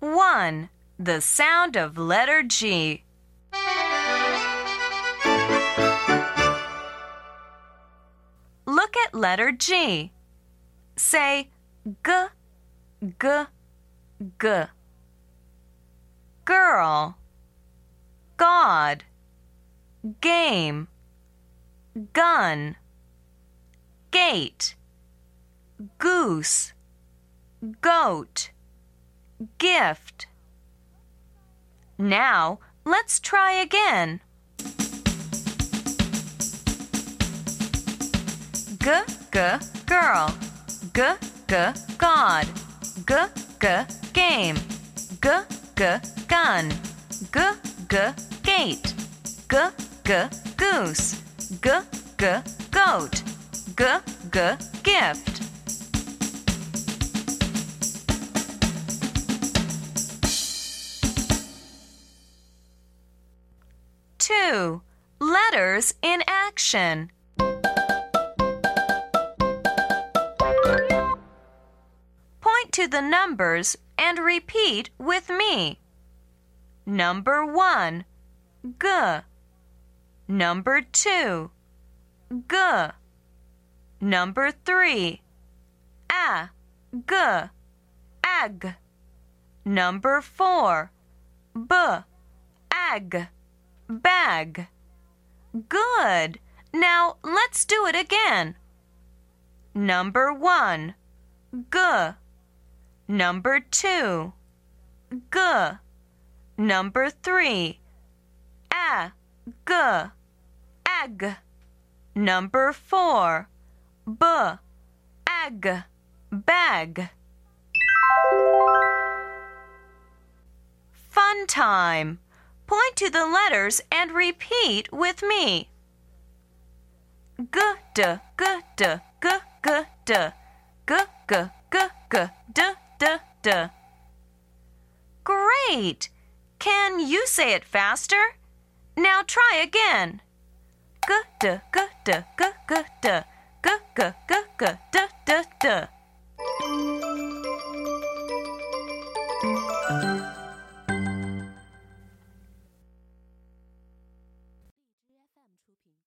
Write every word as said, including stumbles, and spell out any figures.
One. The sound of letter G. Look at letter G. Say G, G, G. Girl, God, game, gun, gate, goose, goat, gift. Now, let's try again. G, G, girl. G, G, God. G, G, game. G, G, gun. G, G, gate. G, G, goose. G, G, goat. G, G, gift. Two. Letters in action. Point to the numbers and repeat with me. Number one, G. Number two, G. Number three, A, G, ag. Number four, B, ag. Bag. Good. Now, let's do it again. Number one, G. Number two, G. Number three, A, G, ag. Number four, B, ag, bag. Fun time. Point to the letters and repeat with me. G, D, G, D, G, G, D. G, G, G, G, D, D, D. Great! Can you say it faster? Now try again. G, D, G, D, G, G, D. G, G, G, G, D, D, D.